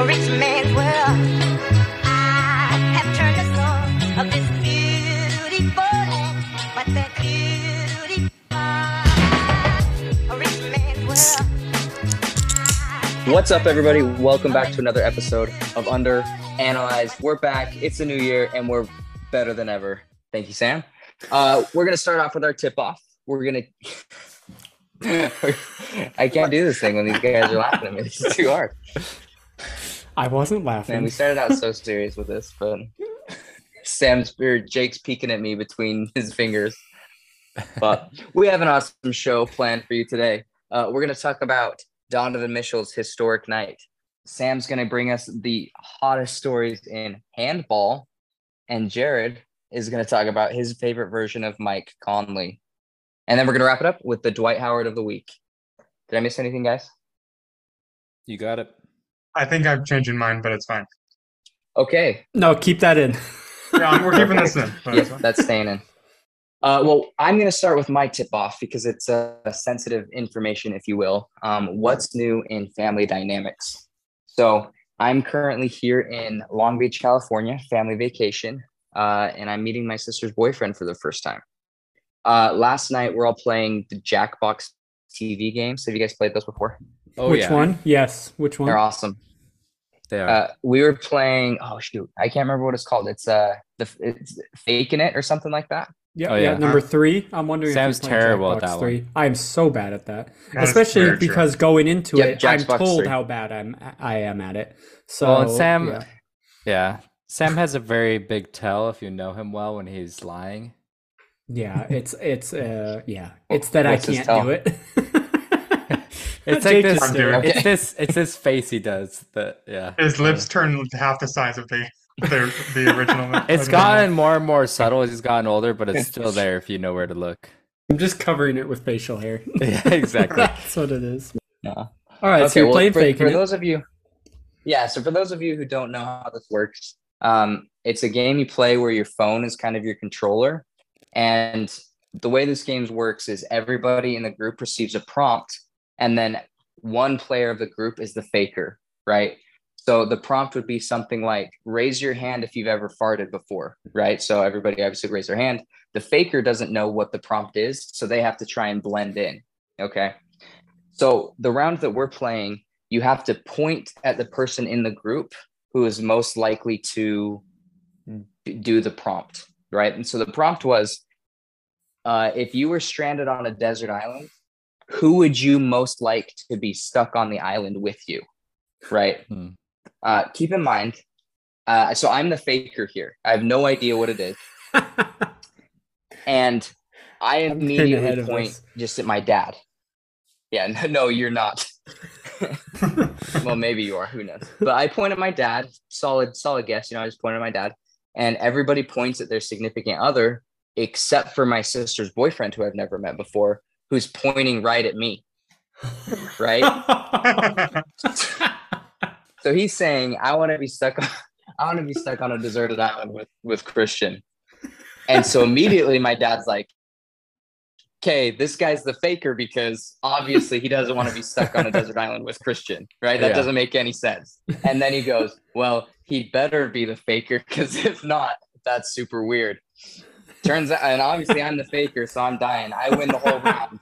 a rich man's world. I have turned the soul of this beautiful land, but that beautiful, a rich man's world. What's up, everybody? Welcome back to another episode of Under Analyzed. We're back. It's a new year, and we're better than ever. Thank you, Sam. We're going to start off with our tip-off. We're going to... I can't do this thing when these guys are laughing at me. It's too hard. I wasn't laughing. Man, we started out so serious with this, but Jake's peeking at me between his fingers. But we have an awesome show planned for you today. We're going to talk about Donovan Mitchell's historic night. Sam's going to bring us the hottest stories in handball, and Jared is going to talk about his favorite version of Mike Conley. And then we're going to wrap it up with the Dwight Howard of the week. Did I miss anything, guys? You got it. I think I've changed mine, but it's fine. Okay. No, keep that in. Yeah, we're keeping this in. Yes, that's staying in. Well, I'm going to start with my tip-off because it's sensitive information, if you will. What's new in family dynamics? So I'm currently here in Long Beach, California, family vacation, and I'm meeting my sister's boyfriend for the first time. Last night, we're all playing the Jackbox TV games. Have you guys played those before? Oh, which one? Yes. Which one? They're awesome. They are. We were playing. Oh, shoot. I can't remember what it's called. It's it's Faking It or something like that. Yeah. Oh, yeah. Number three. I'm wondering. Sam's terrible at that one. I am so bad at that, especially because going into it, Jackbox I'm told 3. How bad I am at it. So well, Sam. Yeah. Sam has a very big tell if you know him well when he's lying. Yeah, it's that I can't do it. It's like this. It's this face he does. That yeah. His lips turn half the size of the original. It's gotten more and more subtle as he's gotten older, but it's still there if you know where to look. I'm just covering it with facial hair. Yeah, exactly. That's what it is. Yeah. All right. Okay, so you're playing Faking It. For those of you who don't know how this works, it's a game you play where your phone is kind of your controller. And the way this game works is everybody in the group receives a prompt, and then one player of the group is the faker, right? So the prompt would be something like, raise your hand if you've ever farted before, right? So everybody obviously raise their hand. The faker doesn't know what the prompt is, so they have to try and blend in, okay? So the round that we're playing, you have to point at the person in the group who is most likely to do the prompt. Right. And so the prompt was, if you were stranded on a desert island, who would you most like to be stuck on the island with you? Right. Hmm. Keep in mind. So I'm the faker here. I have no idea what it is. And I immediately point just at my dad. Yeah. No, you're not. Well, maybe you are. Who knows? But I point at my dad. Solid guess. You know, I just pointed at my dad. And everybody points at their significant other, except for my sister's boyfriend, who I've never met before, who's pointing right at me, right? So he's saying, I want to be stuck on a deserted island with Christian. And so immediately my dad's like, okay, this guy's the faker because obviously he doesn't want to be stuck on a desert island with Christian, right? That doesn't make any sense. And then he goes, well, he better be the faker because if not, that's super weird. Turns out, and obviously I'm the faker, so I'm dying. I win the whole round.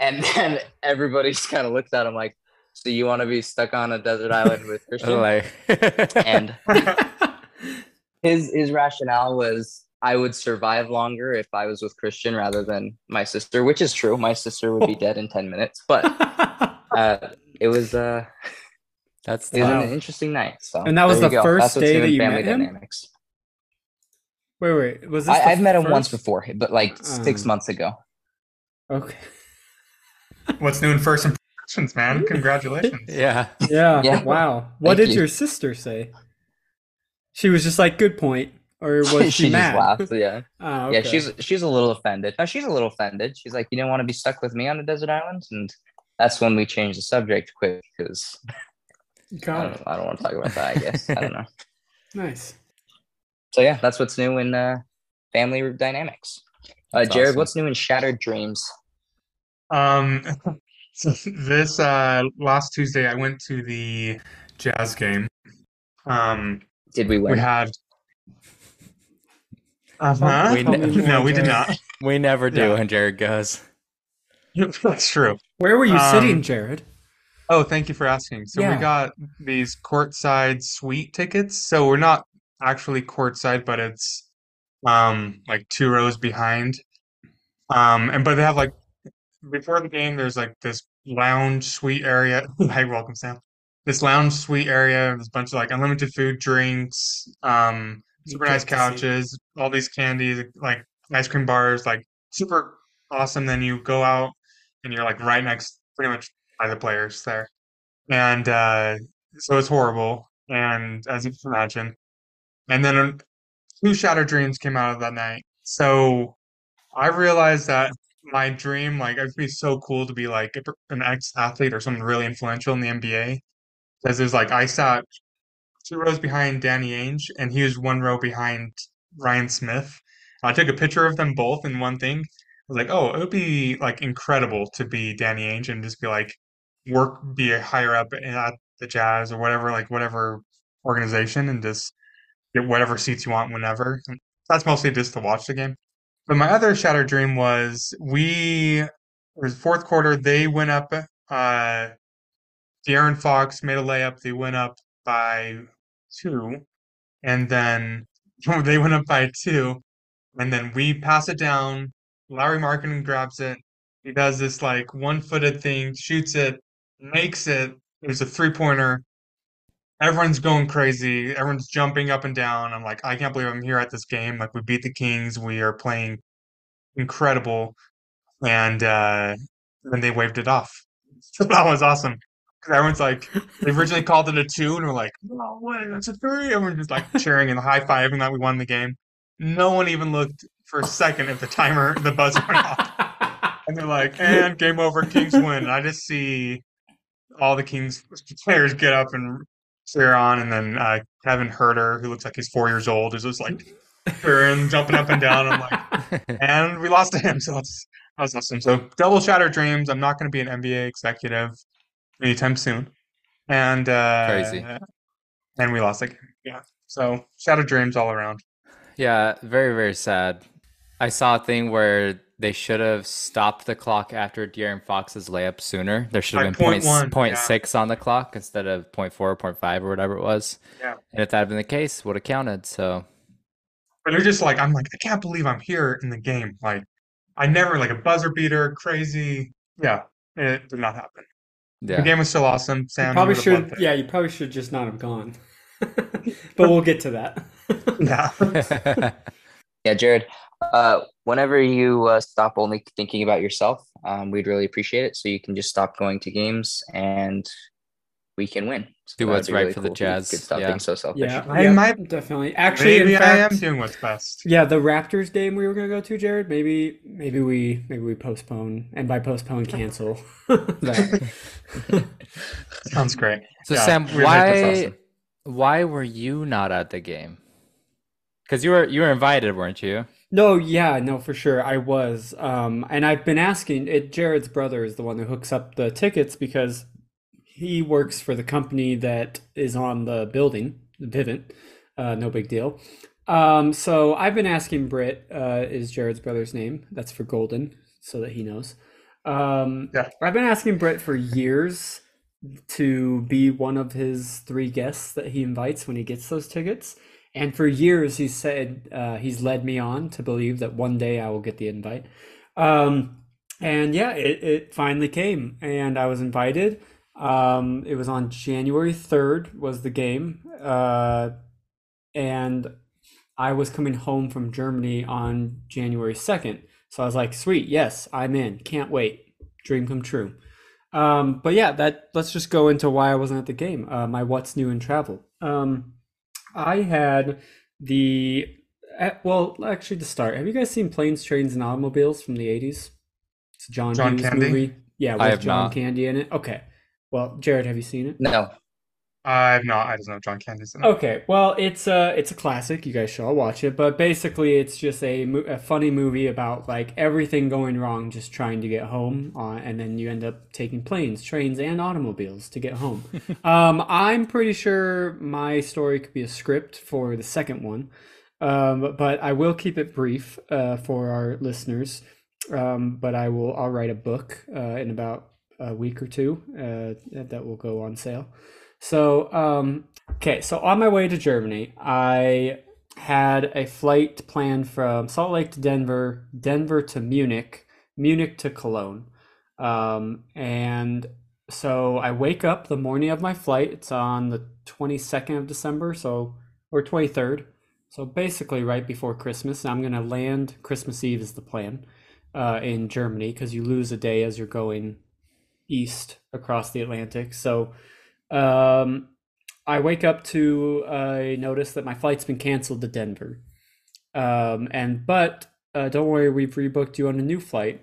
And then everybody just kind of looks at him like, so you want to be stuck on a desert island with Christian? Like... And his rationale was, I would survive longer if I was with Christian rather than my sister, which is true. My sister would be dead in 10 minutes, but it was an interesting night. So, and that was the first day that you met him? Dynamics. Wait. Was this I've met him once before, but like 6 months ago. Okay. What's new in first impressions, man? Congratulations. Yeah. Wow. What did your sister say? She was just like, good point. Or was she mad? Just laughed, yeah. Oh, okay. Yeah, she's a little offended. No, she's a little offended. She's like, you don't want to be stuck with me on a desert island? And that's when we changed the subject quick because I don't want to talk about that, I guess. I don't know. Nice. So, yeah, that's what's new in family dynamics. Jared, awesome. What's new in Shattered Dreams? So this last Tuesday, I went to the Jazz game. Did we win? We had. No, we did not. We never do when Jared goes. That's true. Where were you sitting, Jared? Oh, thank you for asking. So we got these courtside suite tickets. So we're not actually courtside, but it's like two rows behind. And but they have like before the game, there's like this lounge suite area. Hey, welcome, Sam. This lounge suite area. There's a bunch of like unlimited food, drinks, super nice couches, all these candies, like ice cream bars, like super awesome. Then you go out and you're like right next, pretty much by the players there, and so it's horrible. And as you can imagine, and then two shattered dreams came out of that night. So I realized that my dream, like, it'd be so cool to be like an ex-athlete or something really influential in the NBA, because it was like I sat two rows behind Danny Ainge, and he was one row behind Ryan Smith. I took a picture of them both in one thing. I was like, oh, it would be like incredible to be Danny Ainge and just be like be higher up at the Jazz or whatever, like whatever organization, and just get whatever seats you want whenever. And that's mostly just to watch the game. But my other shattered dream was it was fourth quarter. They went up. De'Aaron Fox made a layup. They went up by two, and then they went up by two, and then we pass it down. Larry Markkinen grabs it. He does this like one-footed thing, shoots it, makes it. It was a three-pointer. Everyone's going crazy. Everyone's jumping up and down. I'm like, I can't believe I'm here at this game. Like, we beat the Kings. We are playing incredible. And then they waved it off. So that was awesome. Because everyone's like, they originally called it a two, and we're like, no way, that's a three. And we're just like cheering and high-fiving that we won the game. No one even looked for a second if the buzzer went off. And they're like, and game over, Kings win. And I just see all the Kings players get up and cheer on, and then Kevin Herter, who looks like he's 4 years old, is just like cheering, jumping up and down. I'm like, and we lost to him, so that was awesome. So double shattered dreams. I'm not going to be an NBA executive anytime soon, and crazy, and we lost again. Yeah, so shattered dreams all around. Yeah, very very sad. I saw a thing where they should have stopped the clock after De'Aaron Fox's layup sooner. There should have been point six on the clock instead of 0.4 or 0.5 or whatever it was. Yeah. And if that had been the case, would have counted. So, but they're just like, I'm like, I can't believe I'm here in the game. Like, I never, like, a buzzer beater, crazy. Yeah, it did not happen. Yeah. The game was still awesome. Sam, you probably should just not have gone. But we'll get to that. Yeah. Yeah, Jared. Whenever you stop only thinking about yourself, we'd really appreciate it. So you can just stop going to games and we can win. So do what's right really for the Jazz. Stop being so selfish. Yeah, definitely. Actually, I am doing what's best. Yeah, the Raptors game we were going to go to, Jared. Maybe we postpone, and by postpone, cancel. Sounds great. So yeah, Sam, why were you not at the game? Because you were invited, weren't you? No, for sure. I was. And I've been asking it. Jared's brother is the one who hooks up the tickets because he works for the company that is on the building, Vivint. No big deal. So I've been asking Britt, is Jared's brother's name. That's for Golden, so that he knows. I've been asking Britt for years to be one of his three guests that he invites when he gets those tickets. And for years, he said he's led me on to believe that one day I will get the invite. It finally came, and I was invited. It was on January 3rd was the game. And I was coming home from Germany on January 2nd. So I was like, sweet, yes, I'm in. Can't wait. Dream come true. Let's just go into why I wasn't at the game. My what's new in travel. I had to start, have you guys seen Planes, Trains, and Automobiles from the 80s? It's a John Hughes movie. Yeah, with John Candy in it. Okay. Well, Jared, have you seen it? No. I've not. I just know John Candy's in it. Okay, well, it's a classic. You guys should all watch it. But basically, it's just a funny movie about like everything going wrong, just trying to get home, and then you end up taking planes, trains, and automobiles to get home. I'm pretty sure my story could be a script for the second one, but I will keep it brief for our listeners. But I'll write a book in about a week or two that will go on sale. So, okay, so on my way to Germany, I had a flight planned from Salt Lake to Denver, Denver to Munich, Munich to Cologne. And so I wake up the morning of my flight. It's on the 22nd of December, so, or 23rd. So basically right before Christmas, I'm going to land. Christmas Eve is the plan in Germany, because you lose a day as you're going east across the Atlantic. So I wake up to notice that my flight's been canceled to Denver, but don't worry, we've rebooked you on a new flight.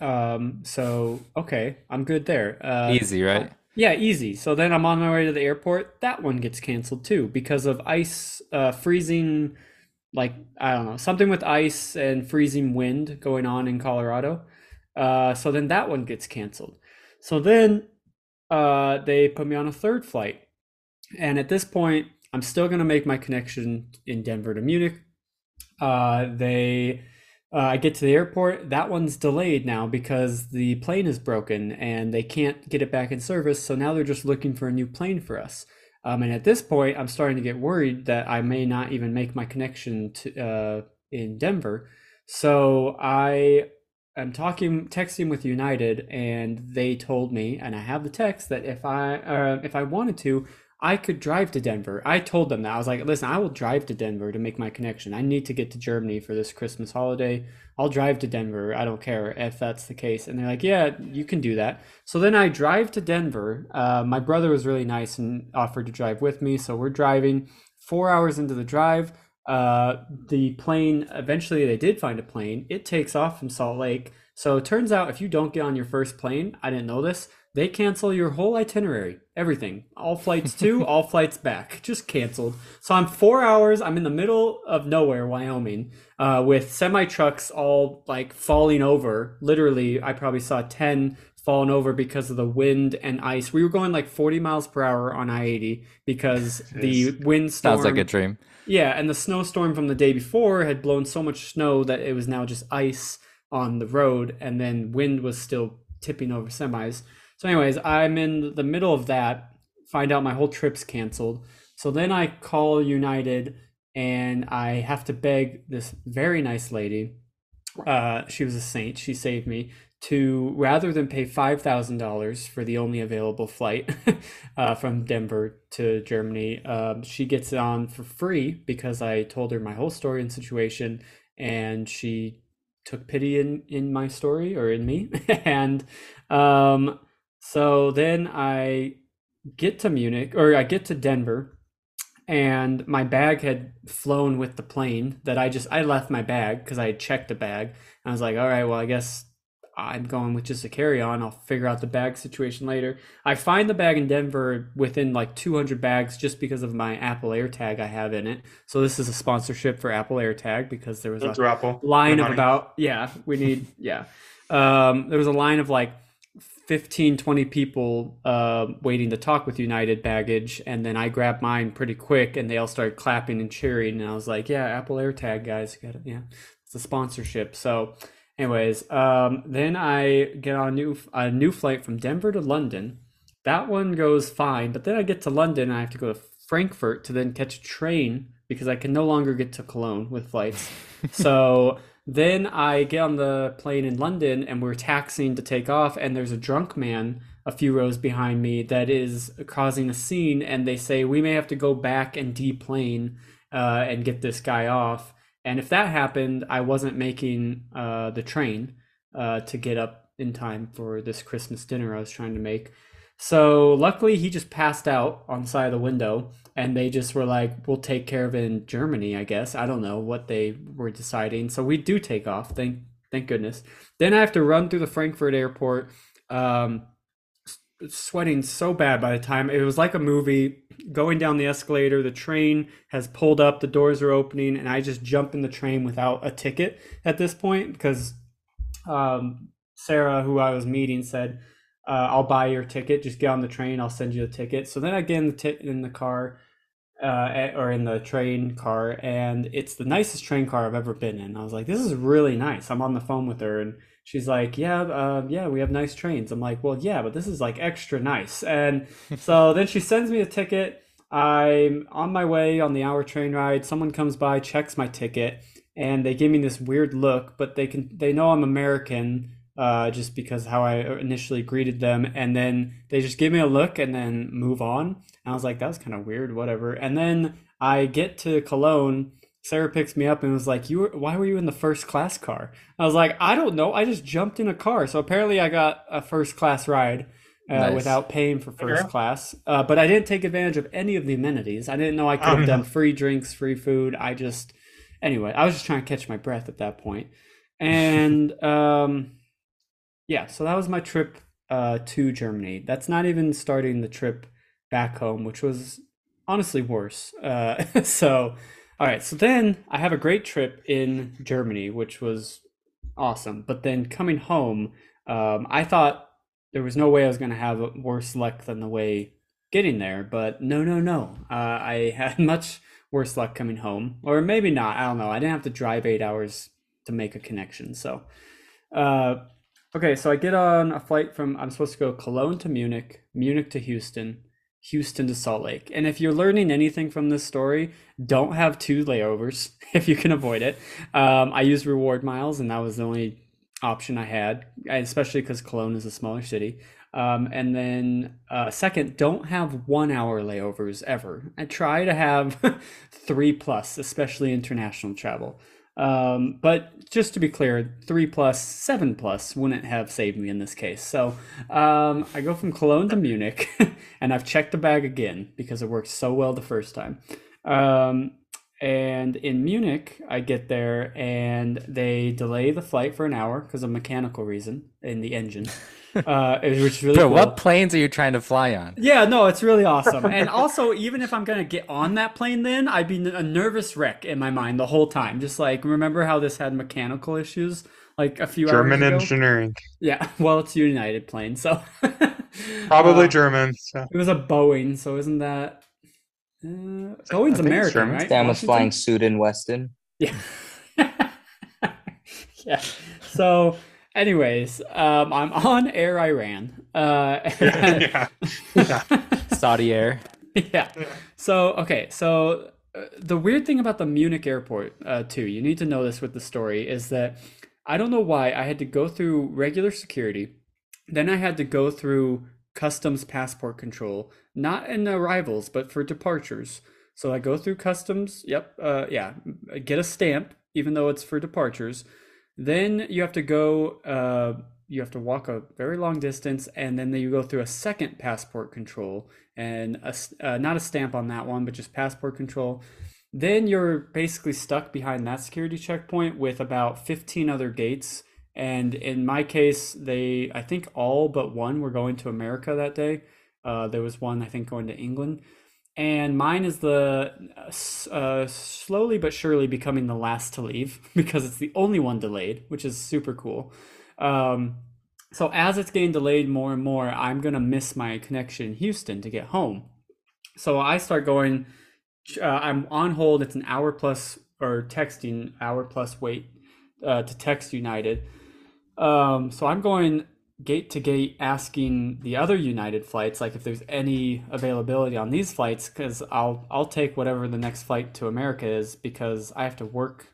So okay, I'm good there. Easy, right? Yeah, easy. So then I'm on my way to the airport. That one gets canceled too because of ice, freezing, like I don't know, something with ice and freezing wind going on in Colorado. So then that one gets canceled. So then they put me on a third flight. And at this point, I'm still going to make my connection in Denver to Munich. I get to the airport. That one's delayed now because the plane is broken and they can't get it back in service. So now they're just looking for a new plane for us. And at this point, I'm starting to get worried that I may not even make my connection to in Denver. So I'm texting with United, and they told me, and I have the text, that if I wanted to, I could drive to Denver. I told them that. I was like, listen, I will drive to Denver to make my connection. I need to get to Germany for this Christmas holiday. I'll drive to Denver. I don't care if that's the case. And they're like, yeah, you can do that. So then I drive to Denver. My brother was really nice and offered to drive with me. So we're driving. 4 hours into the drive, the plane, eventually they did find a plane. It takes off from Salt Lake. So it turns out if you don't get on your first plane, I didn't know this, they cancel your whole itinerary, everything, all flights to, all flights back, just canceled. So I'm 4 hours, I'm in the middle of nowhere, Wyoming, with semi-trucks all like falling over. Literally, I probably saw 10 falling over because of the wind and ice. We were going like 40 miles per hour on I-80 because the windstorm. Sounds like a dream. Yeah, and the snowstorm from the day before had blown so much snow that it was now just ice on the road, and then wind was still tipping over semis. So anyways, I'm in the middle of that, find out my whole trip's canceled. So then I call United, and I have to beg this very nice lady, she was a saint, she saved me, to rather than pay $5,000 for the only available flight from Denver to Germany, she gets it on for free because I told her my whole story and situation, and she took pity in my story, or in me. And so then I get to Munich, or I get to Denver, and my bag had flown with the plane. That I left my bag because I had checked the bag, and I was like, all right, well, I guess I'm going with just a carry-on. I'll figure out the bag situation later. I find the bag in Denver within like 200 bags just because of my Apple AirTag I have in it. So this is a sponsorship for Apple AirTag because there was a line of about, there was a line of like 15, 20 people waiting to talk with United baggage. And then I grabbed mine pretty quick and they all started clapping and cheering. And I was like, yeah, Apple AirTag guys, got it. Yeah, it's a sponsorship. So anyways, then I get on a new flight from Denver to London. That one goes fine, but then I get to London and I have to go to Frankfurt to then catch a train because I can no longer get to Cologne with flights. So then I get on the plane in London and we're taxiing to take off, and there's a drunk man a few rows behind me that is causing a scene, and they say we may have to go back and deplane and get this guy off. And if that happened, I wasn't making the train to get up in time for this Christmas dinner I was trying to make. So luckily, he just passed out on the side of the window, and they just were like, we'll take care of it in Germany, I guess. I don't know what they were deciding. So we do take off, thank goodness. Then I have to run through the Frankfurt airport, sweating so bad by the time. It was like a movie, going down the escalator, the train has pulled up, the doors are opening, and I just jump in the train without a ticket at this point because Sarah, who I was meeting, said, I'll buy your ticket. Just get on the train. I'll send you the ticket. So then I get in the car or in the train car, and it's the nicest train car I've ever been in. I was like, this is really nice. I'm on the phone with her, and she's like, yeah, we have nice trains. I'm like, well, yeah, but this is like extra nice. And so then she sends me a ticket. I'm on my way on the hour train ride. Someone comes by, checks my ticket, and they give me this weird look, but they know I'm American. Just because how I initially greeted them, and then they just give me a look and then move on. And I was like, that was kind of weird, whatever. And then I get to Cologne, Sarah picks me up and was like, why were you in the first class car? I was like, I don't know, I just jumped in a car. So apparently I got a first class ride nice. Without paying for first class. But I didn't take advantage of any of the amenities. I didn't know I could have done free drinks, free food. I was just trying to catch my breath at that point. And, yeah, so that was my trip to Germany. That's not even starting the trip back home, which was honestly worse. So, all right. So then I have a great trip in Germany, which was awesome. But then coming home, I thought there was no way I was going to have worse luck than the way getting there. But no. I had much worse luck coming home. Or maybe not. I don't know. I didn't have to drive 8 hours to make a connection. So, okay, so I get on a flight I'm supposed to go Cologne to Munich, Munich to Houston, Houston to Salt Lake. And if you're learning anything from this story, don't have 2 layovers if you can avoid it. I used reward miles, and that was the only option I had, especially because Cologne is a smaller city. And then second, don't have 1 hour layovers ever. I try to have 3 plus, especially international travel. But just to be clear, 3 plus 7 plus wouldn't have saved me in this case. So, I go from Cologne to Munich, and I've checked the bag again because it worked so well the first time. And in Munich, I get there and they delay the flight for an hour because of mechanical reason in the engine. Which really cool. What planes are you trying to fly on? Yeah, no, it's really awesome. And also, even if I'm going to get on that plane, then I'd be a nervous wreck in my mind the whole time. Just like, remember how this had mechanical issues like a few German hours ago? Engineering. Yeah, well, it's a United plane, so. Probably German. So. It was a Boeing, so isn't that? Boeing's American, right? Sam was flying Sudan Weston. Yeah. Yeah. So. Anyways, I'm on Air Iran. Saudi Air. Yeah. So, okay. So the weird thing about the Munich airport, too, you need to know this with the story, is that I don't know why I had to go through regular security. Then I had to go through customs passport control, not in arrivals, but for departures. So I go through customs. Yep. I get a stamp, even though it's for departures. Then you have to go, you have to walk a very long distance, and then you go through a second passport control, and not a stamp on that one, but just passport control. Then you're basically stuck behind that security checkpoint with about 15 other gates. And in my case, I think all but one were going to America that day. There was one, I think, going to England. And mine is the slowly but surely becoming the last to leave because it's the only one delayed, which is super cool. So as it's getting delayed more and more, I'm going to miss my connection in Houston to get home. So I start going, I'm on hold. It's an hour plus or texting hour plus wait to text United. So I'm going gate to gate asking the other United flights, like if there's any availability on these flights, because I'll take whatever the next flight to America is, because I have to work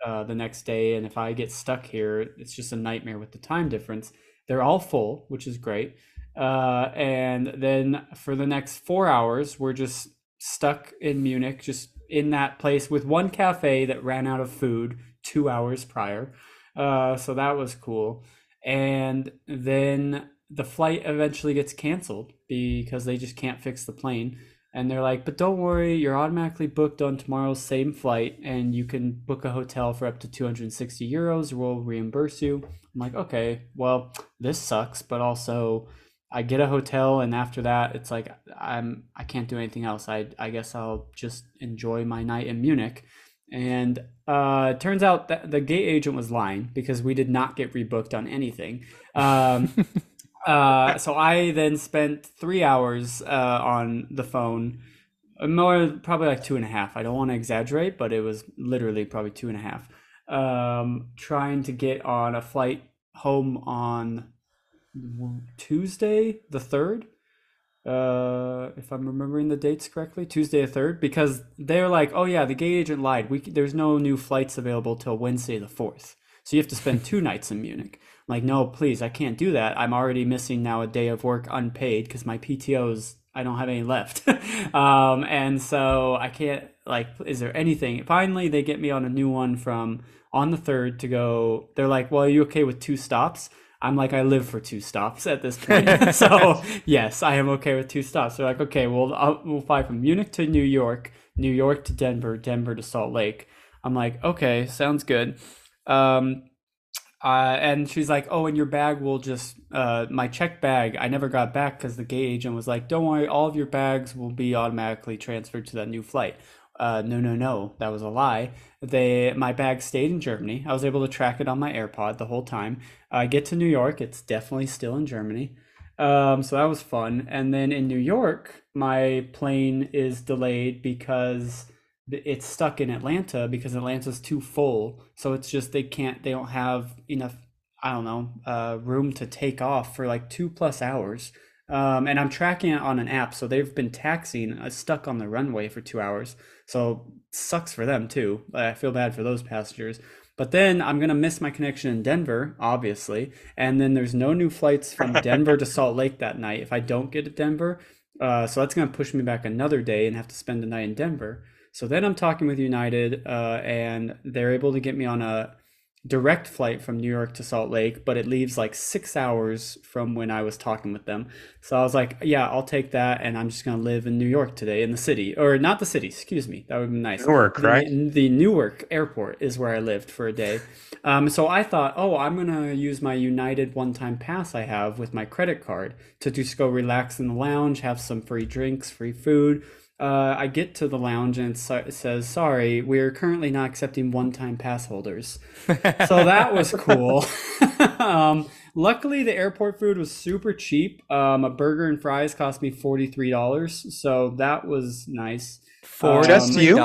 the next day, and if I get stuck here, it's just a nightmare with the time difference. They're all full, which is great. And then for the next 4 hours, we're just stuck in Munich, just in that place with one cafe that ran out of food 2 hours prior. So that was cool. And then the flight eventually gets canceled because they just can't fix the plane. And they're like, but don't worry, you're automatically booked on tomorrow's same flight, and you can book a hotel for up to 260 euros. We'll reimburse you. I'm like, okay, well, this sucks, but also I get a hotel, and after that, it's like I can't do anything else. I guess I'll just enjoy my night in Munich. And it turns out that the gate agent was lying, because we did not get rebooked on anything. So I then spent 3 hours on the phone, more probably like 2.5. I don't want to exaggerate, but it was literally probably 2.5. Trying to get on a flight home on Tuesday the 3rd. If I'm remembering the dates correctly, Tuesday the 3rd, because they're like, oh yeah, the gate agent lied. There's no new flights available till Wednesday the 4th. So you have to spend 2 nights in Munich. I'm like, no, please, I can't do that. I'm already missing now a day of work unpaid because my PTOs, I don't have any left. And so I can't, like, is there anything? Finally, they get me on a new one from on the 3rd to go. They're like, well, are you okay with 2 stops? I'm like, I live for 2 stops at this point. So yes, I am okay with 2 stops. They're like, okay, we'll fly from Munich to New York, New York to Denver, Denver to Salt Lake. I'm like, okay, sounds good. And she's like, oh, and your bag will just, my checked bag, I never got back because the gate agent was like, don't worry, all of your bags will be automatically transferred to that new flight. No, that was a lie. My bag stayed in Germany. I was able to track it on my AirPod the whole time. I get to New York, it's definitely still in Germany. So that was fun. And then in New York, my plane is delayed because it's stuck in Atlanta, because Atlanta's too full. So it's just they don't have enough, I don't know, room to take off for like 2+ hours. And I'm tracking it on an app, so they've been taxiing stuck on the runway for 2 hours. So sucks for them too. I feel bad for those passengers. But then I'm gonna miss my connection in Denver, obviously. And then there's no new flights from Denver to Salt Lake that night if I don't get to Denver. So that's gonna push me back another day and have to spend the night in Denver. So then I'm talking with United, and they're able to get me on a direct flight from New York to Salt Lake, but it leaves like 6 hours from when I was talking with them. So I was like, yeah, I'll take that, and I'm just gonna live in New York today, in the city, or not the city, excuse me, that would be nice. Newark, right? The Newark airport is where I lived for a day. So I thought, oh, I'm gonna use my United one-time pass I have with my credit card to just go relax in the lounge, have some free drinks, free food. I get to the lounge and it says, sorry, we're currently not accepting one-time pass holders. So that was cool. Luckily, the airport food was super cheap. A burger and fries cost me $43. So that was nice. For just you?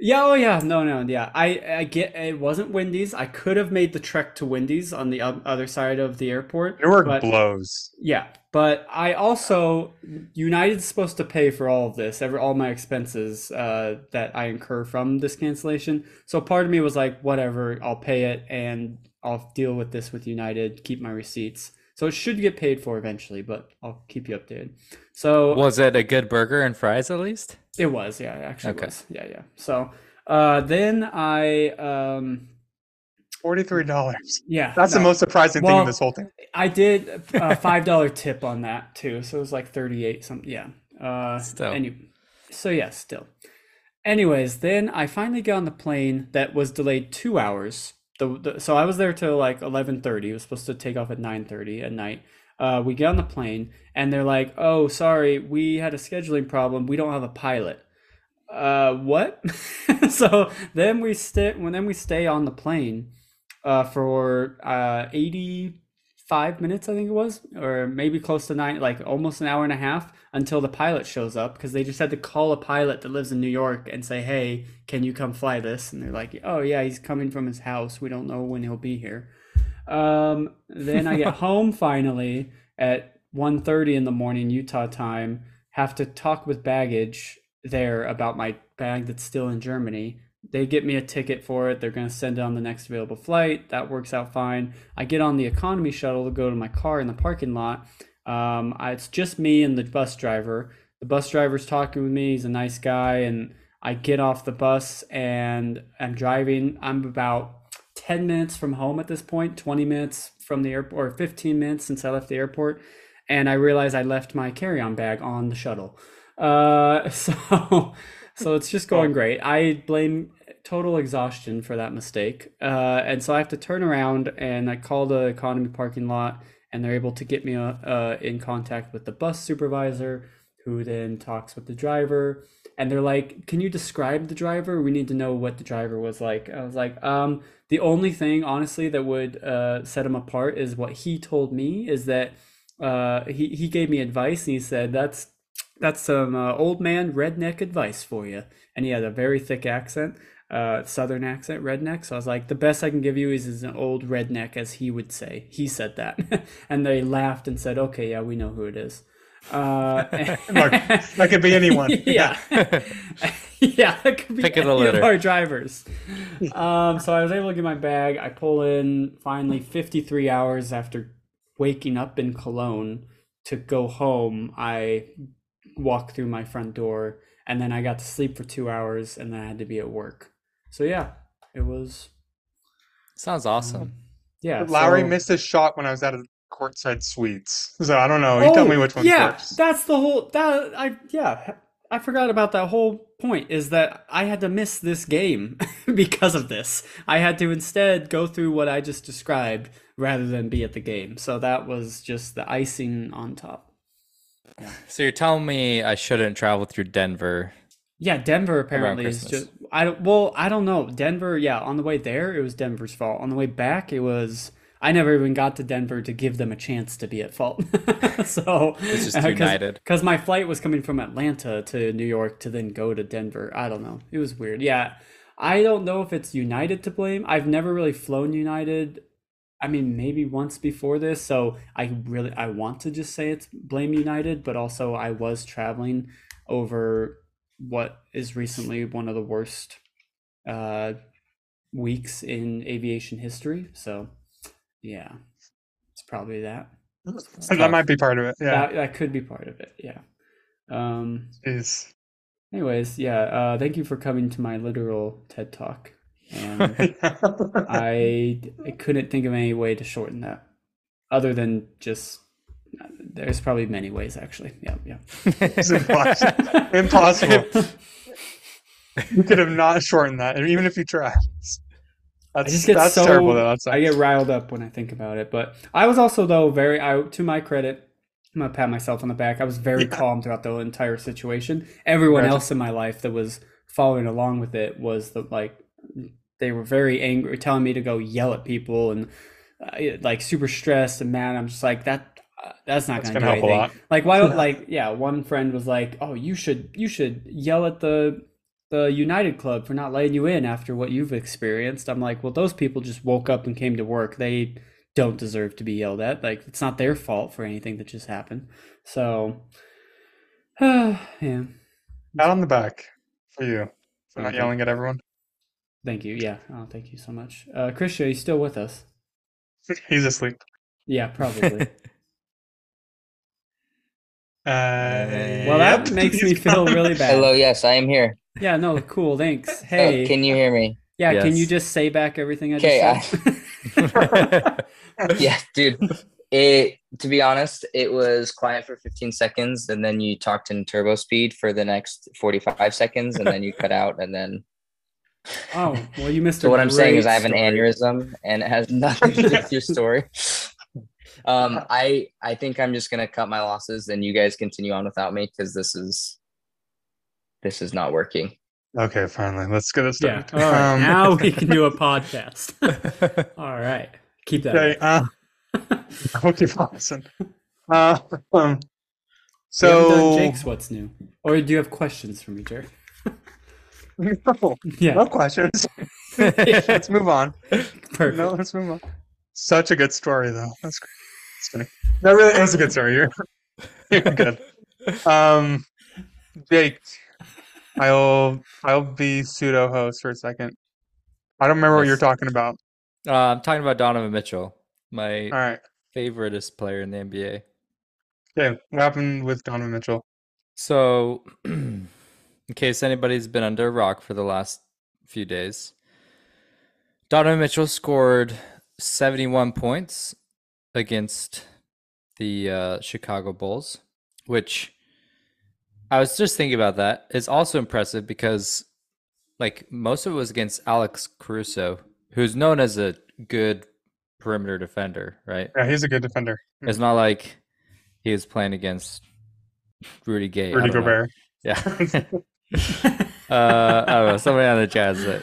Yeah. Oh yeah. No. Yeah. I get, it wasn't Wendy's. I could have made the trek to Wendy's on the other side of the airport. Newark blows. Yeah. But I also, United's supposed to pay for all of this, all my expenses that I incur from this cancellation. So part of me was like, whatever, I'll pay it and I'll deal with this with United, keep my receipts. So it should get paid for eventually, but I'll keep you updated. So was it a good burger and fries at least? It was, yeah, it actually was. Yeah. So then I $43. Yeah. That's the most surprising thing in this whole thing. I did a $5 tip on that too. So it was like 38 something. Yeah. Still. Anyways, then I finally got on the plane that was delayed 2 hours. So I was there till like 11:30. It was supposed to take off at 9:30 at night. We get on the plane and they're like, oh, sorry, we had a scheduling problem. We don't have a pilot. What? So then we stay on the plane for 85 minutes, I think it was, or maybe close to 9, like almost an hour and a half, until the pilot shows up, because they just had to call a pilot that lives in New York and say, hey, can you come fly this? And they're like, oh yeah, he's coming from his house. We don't know when he'll be here. Then I get home finally at 1:30 in the morning, Utah time, have to talk with baggage there about my bag that's still in Germany. They get me a ticket for it. They're going to send it on the next available flight. That works out fine. I get on the economy shuttle to go to my car in the parking lot. It's just me and the bus driver. The bus driver's talking with me. He's a nice guy. And I get off the bus and I'm driving. I'm about 10 minutes from home at this point, 20 minutes from the airport, or 15 minutes since I left the airport. And I realized I left my carry-on bag on the shuttle. So it's just going great. I blame total exhaustion for that mistake. And so I have to turn around and I call the economy parking lot and they're able to get me in contact with the bus supervisor, who then talks with the driver, and they're like, can you describe the driver? We need to know what the driver was like. I was like, the only thing honestly that would set him apart is what he told me, is that he gave me advice, and he said, that's some old man redneck advice for you. And he had a very thick accent, southern accent, redneck. So I was like, the best I can give you is an old redneck, as he would say. He said that. And they laughed and said, okay, yeah, we know who it is. Look, that could be anyone. Yeah. Yeah, that could be any of our drivers. So I was able to get my bag. I pull in finally 53 hours after waking up in Cologne to go home. I walk through my front door, and then I got to sleep for 2 hours, and then I had to be at work. So yeah, it was. Sounds awesome. Yeah, Lowry missed his shot when I was out of courtside suites, so I don't know. You tell me which one. Yeah, works. That's the whole. I forgot about that whole point. Is that I had to miss this game because of this. I had to instead go through what I just described rather than be at the game. So that was just the icing on top. Yeah. So you're telling me I shouldn't travel through Denver? Yeah, Denver apparently is just. I don't know. Denver, yeah. On the way there, it was Denver's fault. On the way back, it was. I never even got to Denver to give them a chance to be at fault. So it's just united. Because my flight was coming from Atlanta to New York to then go to Denver. I don't know. It was weird. Yeah, I don't know if it's United to blame. I've never really flown United. I mean, maybe once before this, so I want to just say it's blame United, but also I was traveling over what is recently one of the worst weeks in aviation history. So, yeah, it's probably that. That might be part of it. Yeah, that could be part of it. Yeah. Anyways, yeah. Thank you for coming to my literal TED Talk. And I couldn't think of any way to shorten that other than just there's probably many ways actually. Yeah. It's impossible. You could have not shortened that even if you tried. That's terrible though. I get riled up when I think about it, but I was also though very to my credit, I'm gonna pat myself on the back, I was very calm throughout the entire situation. Everyone else in my life that was following along with it was they were very angry, telling me to go yell at people and super stressed and mad. I'm just like, that's not going to help anything. A lot. Like, why don't one friend was like, oh, you should yell at the United Club for not letting you in after what you've experienced. I'm like, well, those people just woke up and came to work. They don't deserve to be yelled at. Like, it's not their fault for anything that just happened. So, yeah. Pat on the back for you for not yelling at everyone. Thank you. Yeah. Oh, thank you so much. Christian, are you still with us? He's asleep. Yeah, probably. Well, that makes me feel really bad. Hello. Yes, I am here. Yeah. No. Cool. Thanks. Hey. Oh, can you hear me? Yeah. Yes. Can you just say back everything I just said? Yeah, dude. To be honest, it was quiet for 15 seconds, and then you talked in turbo speed for the next 45 seconds, and then you cut out, and then. Oh, well, you missed. So what I'm saying is I have an aneurysm, and it has nothing to do with your story. I think I'm just gonna cut my losses, and you guys continue on without me because this is not working. Okay, finally, let's get it started. Yeah. All right, now we can do a podcast. All right, keep that. Okay, I'll keep awesome. So Jake's what's new, or do you have questions for me, Jerry? No questions. Let's move on. Perfect. No, let's move on. Such a good story, though. That's great. That's funny. That really is a good story. You're good. Jake, I'll be pseudo host for a second. I don't remember what you're talking about. I'm talking about Donovan Mitchell, my favoriteest player in the NBA. Okay, what happened with Donovan Mitchell? So. In case anybody's been under a rock for the last few days, Donovan Mitchell scored 71 points against the Chicago Bulls, which I was just thinking about that. It's also impressive because most of it was against Alex Caruso, who's known as a good perimeter defender, right? Yeah, he's a good defender. It's not like he was playing against Rudy Gobert. Know. Yeah. I don't know. Somebody on the Jazz that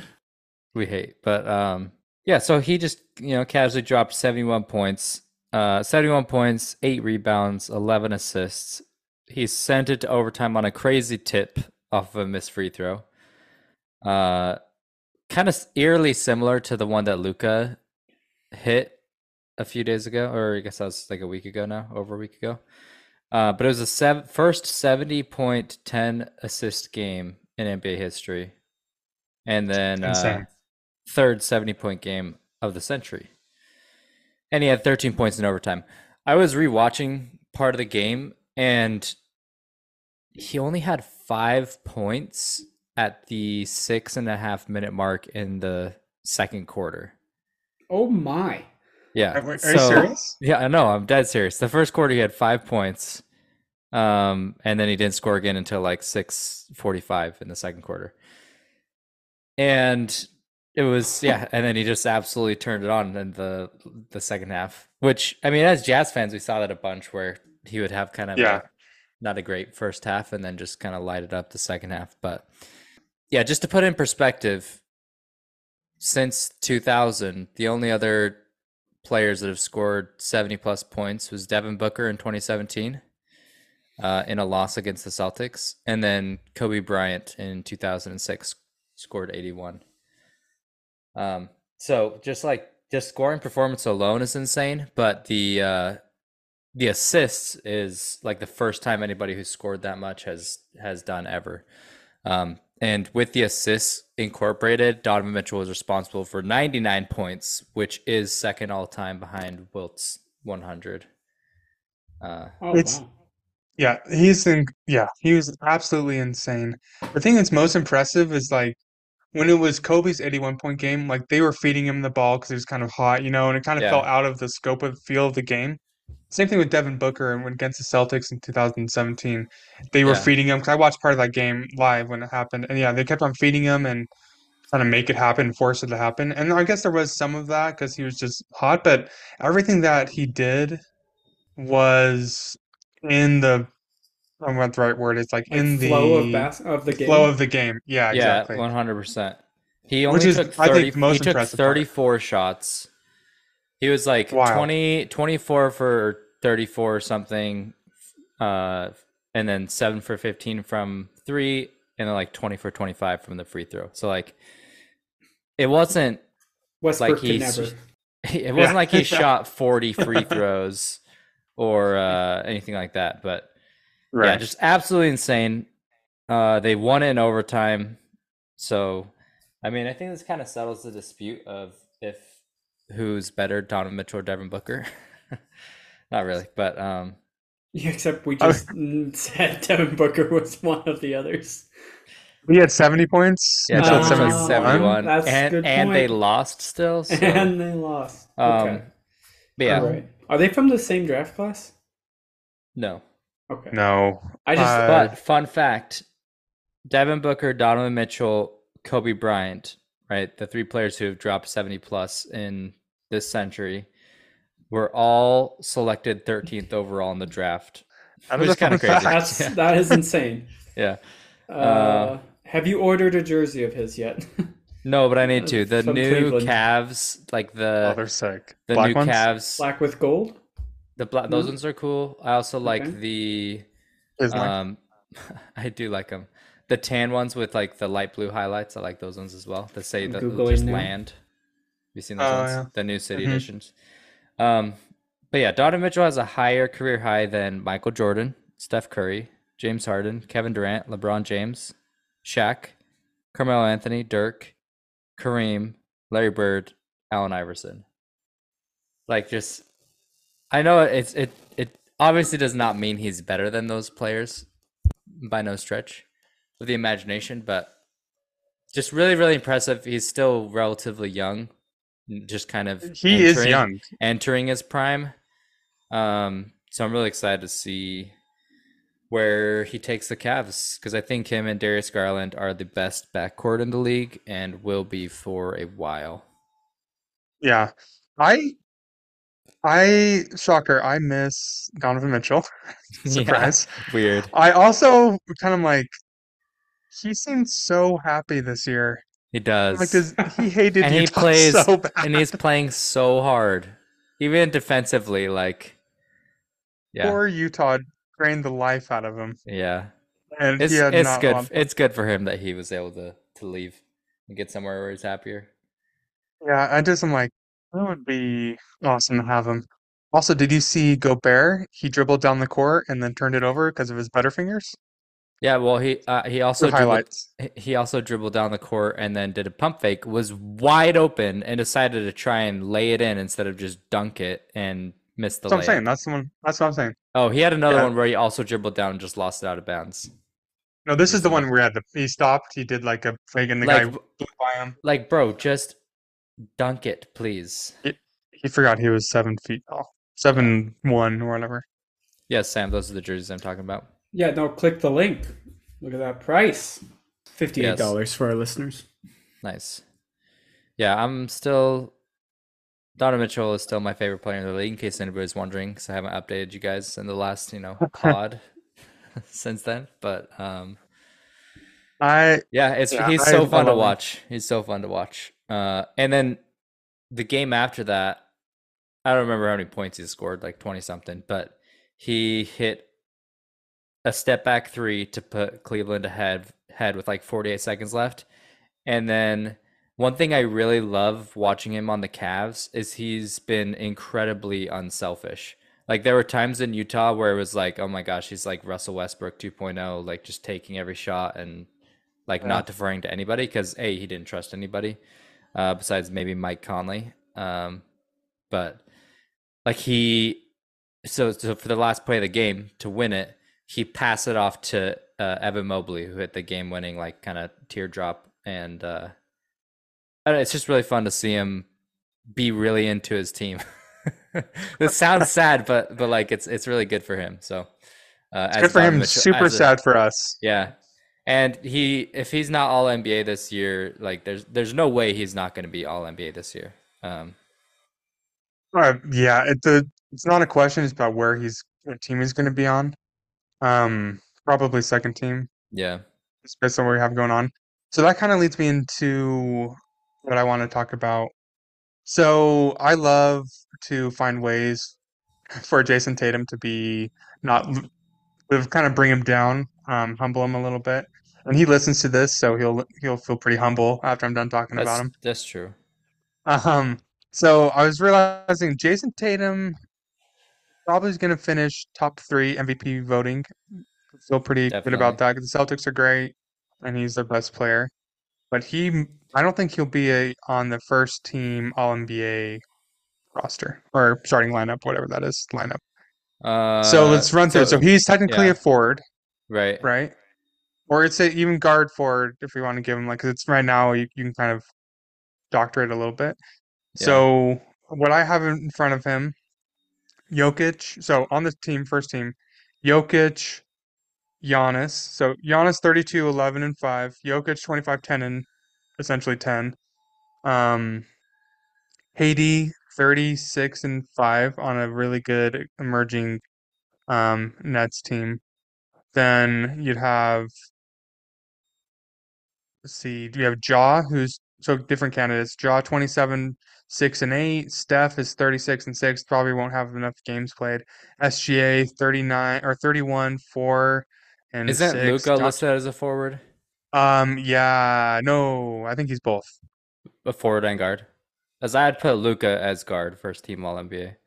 we hate. But yeah, so he just, casually dropped 71 points, 8 rebounds, 11 assists. He sent it to overtime on a crazy tip off of a missed free throw. Kind of eerily similar to the one that Luka hit a few days ago, or I guess that was like a week ago now, over a week ago. But it was the first 70-point, 10-assist game in NBA history. And then third 70-point game of the century. And he had 13 points in overtime. I was rewatching part of the game, and he only had 5 points at the 6.5-minute mark in the second quarter. Oh, my. Yeah. Are you serious? Yeah, I know. I'm dead serious. The first quarter, he had 5 points. And then he didn't score again until like 6:45 in the second quarter. And it was, yeah. And then he just absolutely turned it on in the second half, which, I mean, as Jazz fans, we saw that a bunch where he would have kind of not a great first half and then just kind of light it up the second half. But yeah, just to put in perspective, since 2000, the only other players that have scored 70 plus points was Devin Booker in 2017 in a loss against the Celtics, and then Kobe Bryant in 2006 scored 81. So just scoring performance alone is insane, but the assists is like the first time anybody who's scored that much has done ever. And with the assists incorporated, Donovan Mitchell was responsible for 99 points, which is second all time behind Wilt's 100. He was absolutely insane. The thing that's most impressive is like when it was Kobe's 81-point game, like they were feeding him the ball because it was kind of hot, and it kind of fell out of the scope of the field of the game. Same thing with Devin Booker and against the Celtics in 2017. They were feeding him because I watched part of that game live when it happened. And, they kept on feeding him and trying to make it happen, force it to happen. And I guess there was some of that because he was just hot. But everything that he did was in the – I don't know what the right word is. Like in the flow of the game. Yeah, exactly. Yeah, 100%. He only took 34 shots. He was like 24 for 34 or something, and then 7 for 15 from 3, and then like 20 for 25 from the free throw. So like, it wasn't Westbrook like he shot 40 free throws or anything like that. But yeah, just absolutely insane. They won it in overtime. So, I mean, I think this kind of settles the dispute of who's better, Donovan Mitchell or Devin Booker? Not really, but except we just said Devin Booker was one of the others. We had 70 points. Yeah, Mitchell had 71. That's a good point. And they lost still. So. And they lost. Okay. But yeah. Right. Are they from the same draft class? No. Okay. No. But fun fact: Devin Booker, Donovan Mitchell, Kobe Bryant. Right, the 3 players who have dropped 70 plus in this century were all selected 13th overall in the draft. Which is kind of crazy. That is insane. Yeah. Have you ordered a jersey of his yet? No, but I need to. The new Cleveland Cavs, like the they're sick. The black new ones? Cavs, black with gold. The black, those ones are cool. I also like the. I do like them. The tan ones with like the light blue highlights, I like those ones as well. That say that just land. Have you seen those ones? Yeah. The new city editions. But yeah, Donovan Mitchell has a higher career high than Michael Jordan, Steph Curry, James Harden, Kevin Durant, LeBron James, Shaq, Carmelo Anthony, Dirk, Kareem, Larry Bird, Allen Iverson. Like just, I know it obviously does not mean he's better than those players by no stretch. With the imagination, but just really, really impressive. He's still relatively young, just kind of entering his prime. So I'm really excited to see where he takes the Cavs because I think him and Darius Garland are the best backcourt in the league and will be for a while. Yeah, I Shocker, I miss Donovan Mitchell. Surprise. Yeah, weird. I also kind of like, he seems so happy this year. He does. Like, he hated and Utah so bad. And he's playing so hard. Even defensively, like, yeah. Poor Utah drained the life out of him. Yeah. And it's good. It's good for him that he was able to leave and get somewhere where he's happier. Yeah, I'm like, that would be awesome to have him. Also, did you see Gobert? He dribbled down the court and then turned it over because of his butterfingers. Yeah, well, he also dribbled down the court and then did a pump fake, was wide open, and decided to try and lay it in instead of just dunk it and missed the layup. That's what I'm saying. That's what I'm saying. Oh, he had another one where he also dribbled down and just lost it out of bounds. No, this is the one where he stopped. He did like a fake and the guy blew by him. Like, bro, just dunk it, please. He forgot he was 7 feet tall. 7'1" or whatever. Yes, Sam, those are the jerseys I'm talking about. Yeah, no, click the link. Look at that price. $58 for our listeners. Nice. Yeah, Donovan Mitchell is still my favorite player in the league, in case anybody's wondering, because I haven't updated you guys in the last, pod since then. But he's so fun to watch. He's so fun to watch. And then the game after that, I don't remember how many points he scored, like 20 something, but he hit a step back three to put Cleveland ahead with like 48 seconds left. And then one thing I really love watching him on the Cavs is he's been incredibly unselfish. Like, there were times in Utah where it was like, oh my gosh, he's like Russell Westbrook 2.0, like just taking every shot and like not deferring to anybody because he didn't trust anybody besides maybe Mike Conley. But like so for the last play of the game to win it, he passed it off to Evan Mobley, who hit the game-winning, like, kind of teardrop. And I don't know, it's just really fun to see him be really into his team. It sounds sad, but like, it's really good for him. So it's good for him, super sad for us. Yeah. And if he's not All-NBA this year, like, there's no way he's not going to be All-NBA this year. It's not a question. It's about where what team he's going to be on. Probably second team. Yeah. Just based on what we have going on. So that kind of leads me into what I want to talk about. So I love to find ways for Jason Tatum to be kind of bring him down, humble him a little bit. And he listens to this, so he'll feel pretty humble after I'm done talking about him. That's true. So I was realizing Jason Tatum probably is going to finish top three MVP voting. Feel pretty good about that. The Celtics are great, and he's their best player. But I don't think he'll be on the first team All-NBA roster or starting lineup, whatever that is, lineup. So let's run through. So he's technically a forward, right? Or it's even guard forward if we want to give him, like, cause it's right now you can kind of doctorate a little bit. Yeah. So what I have in front of him. Jokic, so on the team, first team, Jokic, Giannis. So Giannis 32, 11, and 5. Jokic 25, 10, and essentially 10. Haiti 36 and 5 on a really good emerging Nets team. Then you'd have, you have Ja, who's so different candidates. Ja 27. 6 and 8. Steph is 36 and 6. Probably won't have enough games played. SGA 39 or 31, 4 and 6. Isn't Luka listed as a forward? No, I think he's both a forward and guard. As I had put Luka as guard, first team All NBA.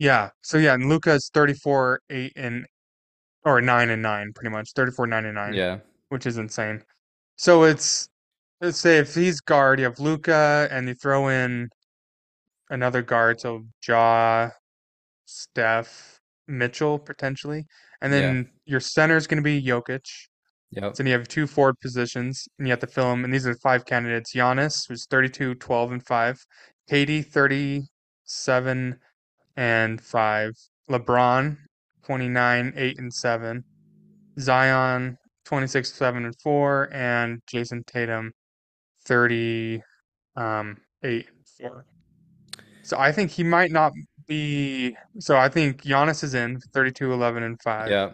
Yeah. So yeah, and Luka is 34, 9 and 9, pretty much 34, 9 and 9. Yeah, which is insane. So it's. Let's say if he's guard, you have Luka, and you throw in another guard, so Ja, Steph, Mitchell, potentially. And then your center is going to be Jokic. Yep. So then you have two forward positions, and you have to fill them. And these are the five candidates. Giannis, who's 32, 12, and 5. KD, 37, and 5. LeBron, 29, 8, and 7. Zion, 26, 7, and 4. And Jason Tatum, 38 and 4. So I think he might not So I think Giannis is in for 32, 11, and 5. Yeah.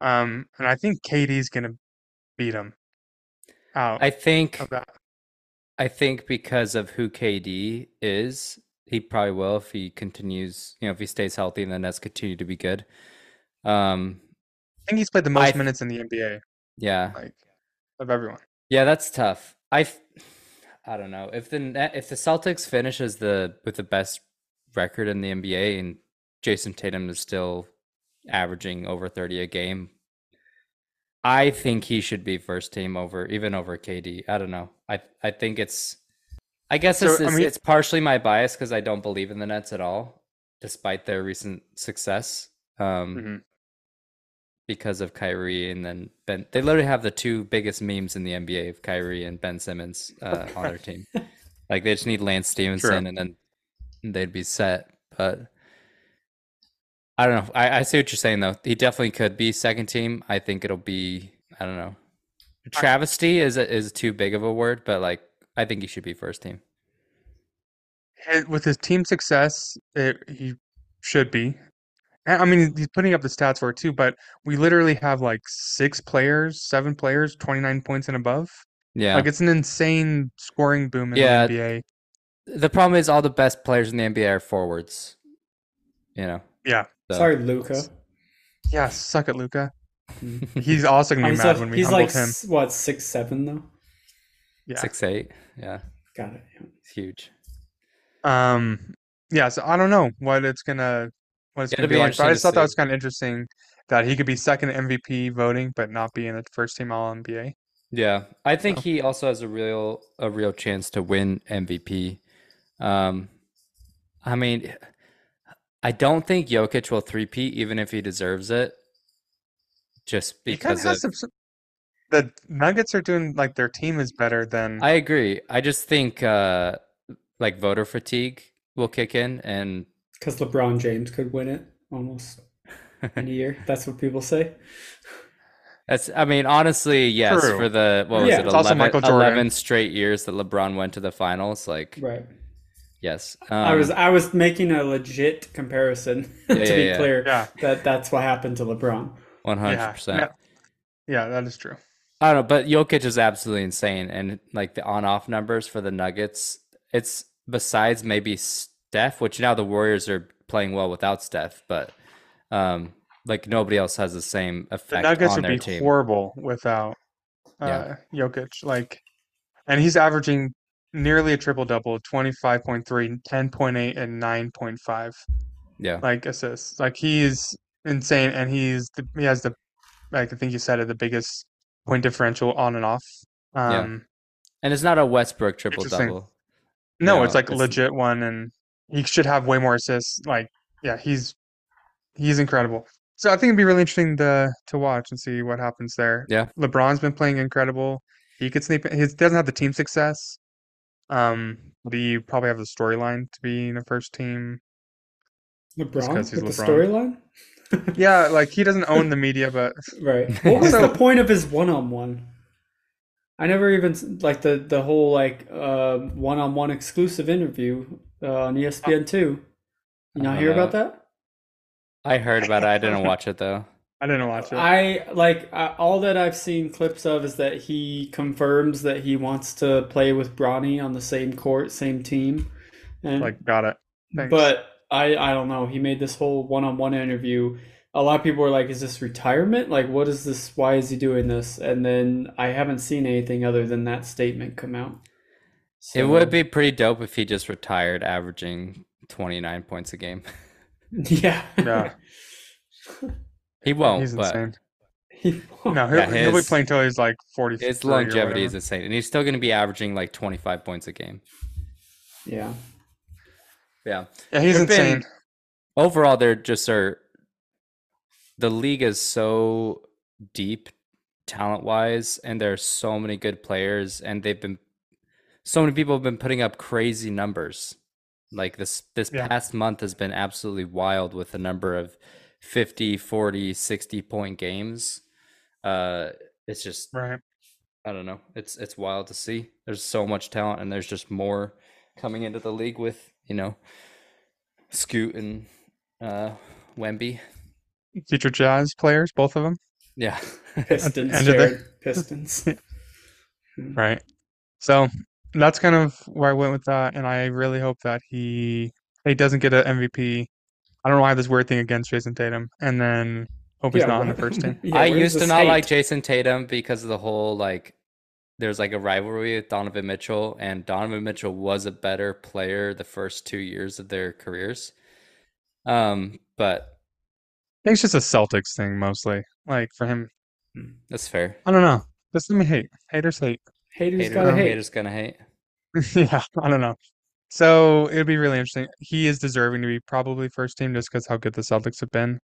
And I think KD's going to beat him out. I think because of who KD is, he probably will if he continues, if he stays healthy and the Nets continue to be good. I think he's played the most minutes in the NBA. Yeah. Of everyone. Yeah, that's tough. I don't know. If the Celtics finishes with the best record in the NBA and Jason Tatum is still averaging over 30 a game, I think he should be first team over KD. I don't know. It's partially my bias because I don't believe in the Nets at all, despite their recent success. Because of Kyrie and then Ben. They literally have the two biggest memes in the NBA of Kyrie and Ben Simmons on their team. They just need Lance Stevenson and then they'd be set. But I don't know. I see what you're saying, though. He definitely could be second team. I think it'll be, I don't know. Travesty is too big of a word, but I think he should be first team. With his team success, he should be. I mean, he's putting up the stats for it too, but we literally have 7 players, 29 points and above. Yeah. It's an insane scoring boom in the NBA. The problem is all the best players in the NBA are forwards. Yeah. So. Sorry, Luka. Yeah, suck it, Luka. He's also going to be mad when we humble him. He's 6'7" though? Yeah. 6'8". Yeah. Got it. It's huge. Yeah, so I don't know what it's going to... What it's going to be like. But I just thought that was kind of interesting that he could be second in MVP voting, but not be in the first team All-NBA. Yeah, I think he also has a real chance to win MVP. I mean, I don't think Jokic will three-peat, even if he deserves it. Just because the Nuggets are doing their team is better than. I agree. I just think voter fatigue will kick in and. Because LeBron James could win it almost in a year. That's what people say. Honestly, yes. True. For the, what was it, 11 straight years that LeBron went to the finals. Right. Yes. I was making a legit comparison, to be clear, that's what happened to LeBron. 100%. Yeah, that is true. I don't know, but Jokic is absolutely insane. And the on-off numbers for the Nuggets, it's besides maybe... Steph, which now the Warriors are playing well without Steph, but nobody else has the same effect on their team. The Nuggets would be horrible without Jokic. And he's averaging nearly a triple-double, 25.3, 10.8, and 9.5. Yeah, assists. He's insane, and he has the, I think you said it, the biggest point differential on and off. And it's not a Westbrook triple-double. No, it's legit one and. He should have way more assists. He's incredible. So I think it'd be really interesting to watch and see what happens there. Yeah, LeBron's been playing incredible. He could sneak. He doesn't have the team success. But you probably have the storyline to be in the first team. LeBron with the storyline. Yeah, he doesn't own the media, but right. What was the point of his one-on-one? I never even the whole one-on-one exclusive interview. On ESPN2. You not hear about that? I heard about it. I didn't watch it, though. I didn't watch it. All that I've seen clips of is that he confirms that he wants to play with Bronny on the same court, same team. And, got it. Thanks. But I don't know. He made this whole one-on-one interview. A lot of people were like, is this retirement? What is this? Why is he doing this? And then I haven't seen anything other than that statement come out. So, it would be pretty dope if he just retired averaging 29 points a game. Yeah. He won't. He's insane. He'll be playing until he's 40. His longevity is insane. And he's still going to be averaging 25 points a game. Yeah. Yeah. Yeah, he's insane. Overall, they're just the league is so deep talent-wise, and there are so many good players, and so many people have been putting up crazy numbers. This past month has been absolutely wild with the number of 50, 40, 60 point games. It's just, right. I don't know. It's wild to see. There's so much talent and there's just more coming into the league with, Scoot and Wemby. Future Jazz players, both of them. Yeah. Pistons. Right. So that's kind of where I went with that, and I really hope that he doesn't get an MVP. I don't know why I have this weird thing against Jason Tatum, and then hope he's not on the first team. Yeah, I used to not like Jason Tatum because of the whole, like, there's like a rivalry with Donovan Mitchell, and Donovan Mitchell was a better player the first 2 years of their careers. But I think it's just a Celtics thing mostly. Like for him, that's fair. I don't know. This is me hate. Haters hate. Haters gonna hate. Yeah, I don't know. So it'd be really interesting. He is deserving to be probably first team just because how good the Celtics have been.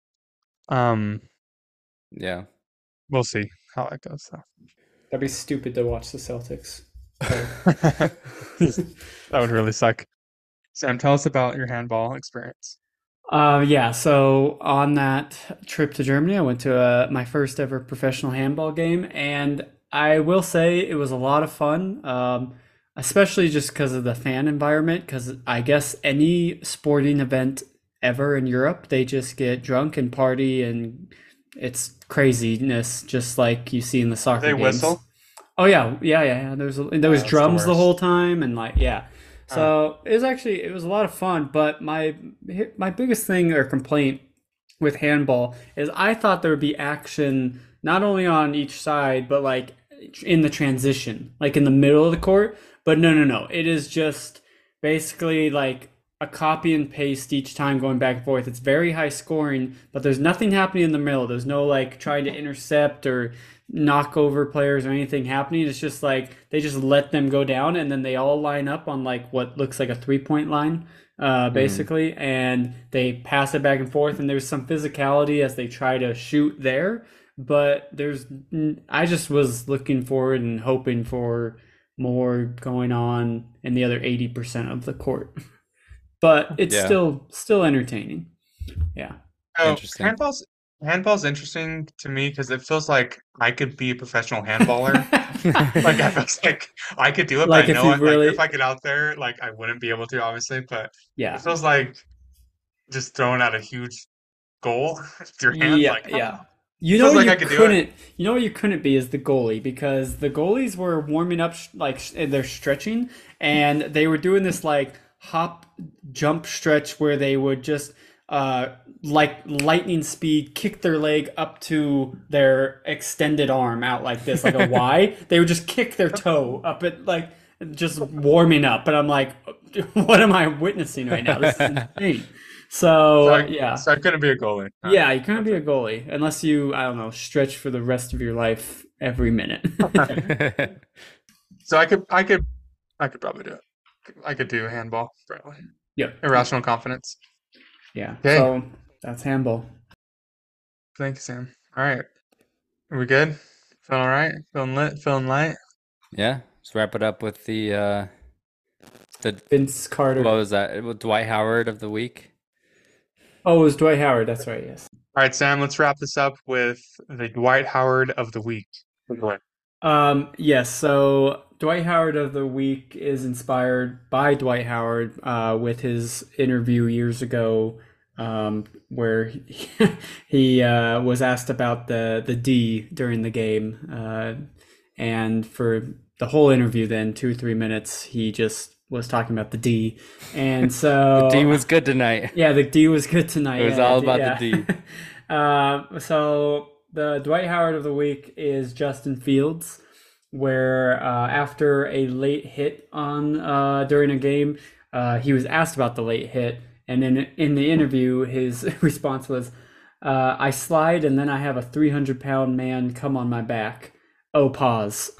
Yeah, we'll see how that goes though. That'd be stupid to watch the Celtics. That would really suck. Sam, tell us about your handball experience. So on that trip to Germany, I went to my first ever professional handball game, and I will say it was a lot of fun. Especially just because of the fan environment, because I guess any sporting event ever in Europe, they just get drunk and party, and it's craziness, just like you see in the soccer games. They whistle? Oh, yeah. There was drums the whole time, and like, yeah. So it was a lot of fun, but my biggest thing or complaint with handball is I thought there would be action not only on each side, but like in the transition, like in the middle of the court. But no. It is just basically like a copy and paste each time going back and forth. It's very high scoring, but there's nothing happening in the middle. There's no like trying to intercept or knock over players or anything happening. It's just like they just let them go down, and then they all line up on like what looks like a three-point line, basically. And they pass it back and forth, and there's some physicality as they try to shoot there. But I just was looking forward and hoping for more going on in the other 80% of the court. But it's still entertaining. Yeah. Oh, handball's interesting to me because it feels like I could be a professional handballer. Like I feel like I could do it, like, but I know if I get out there, like I wouldn't be able to, obviously. But yeah, it feels like just throwing out a huge goal with your hand. Yeah, like, yeah. You know what you couldn't be is the goalie, because the goalies were warming up, like they're stretching, and they were doing this like hop jump stretch where they would just like lightning speed kick their leg up to their extended arm out like this, like a Y. They would just kick their toe up at like just warming up, and I'm like, what am I witnessing right now? This is insane. So I couldn't be a goalie. Yeah, you couldn't be a goalie unless you, I don't know, stretch for the rest of your life every minute. So I could probably do it. I could do handball, probably. Yeah. Irrational confidence. Yeah. Okay. So that's handball. Thank you, Sam. All right. Are we good? Feeling all right? Feeling lit? Feeling light? Yeah. Let's wrap it up with the Vince Carter. What was that? Dwight Howard of the week. Oh, it was Dwight Howard. That's right, yes. All right, Sam, let's wrap this up with the Dwight Howard of the week. Yes, so Dwight Howard of the week is inspired by Dwight Howard with his interview years ago where he was asked about the D during the game. And for the whole interview then, 2 or 3 minutes, he just was talking about the D, and so the D was good tonight. Yeah, the D was good tonight. It was all about the D. So the Dwight Howard of the week is Justin Fields, where after a late hit on during a game, he was asked about the late hit, and in the interview, his response was, "I slide and then I have a 300-pound man come on my back. Oh, pause."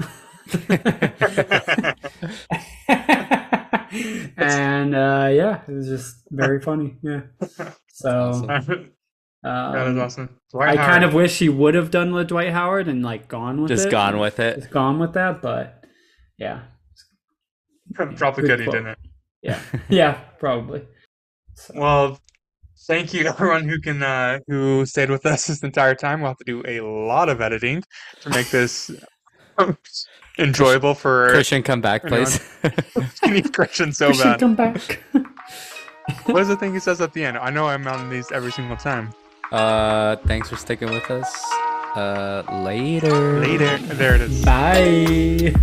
And it was just very funny. Yeah, so that was awesome. I kind of wish he would have done with Dwight Howard and like gone with it. But yeah, probably good he didn't. Yeah, probably. So. Well, thank you everyone who can who stayed with us this entire time. We'll have to do a lot of editing to make this enjoyable for Christian. Come back, please. You need Christian so bad. Christian, come back. What is the thing he says at the end? I know I'm on these every single time. Thanks for sticking with us. Later. There it is. Bye.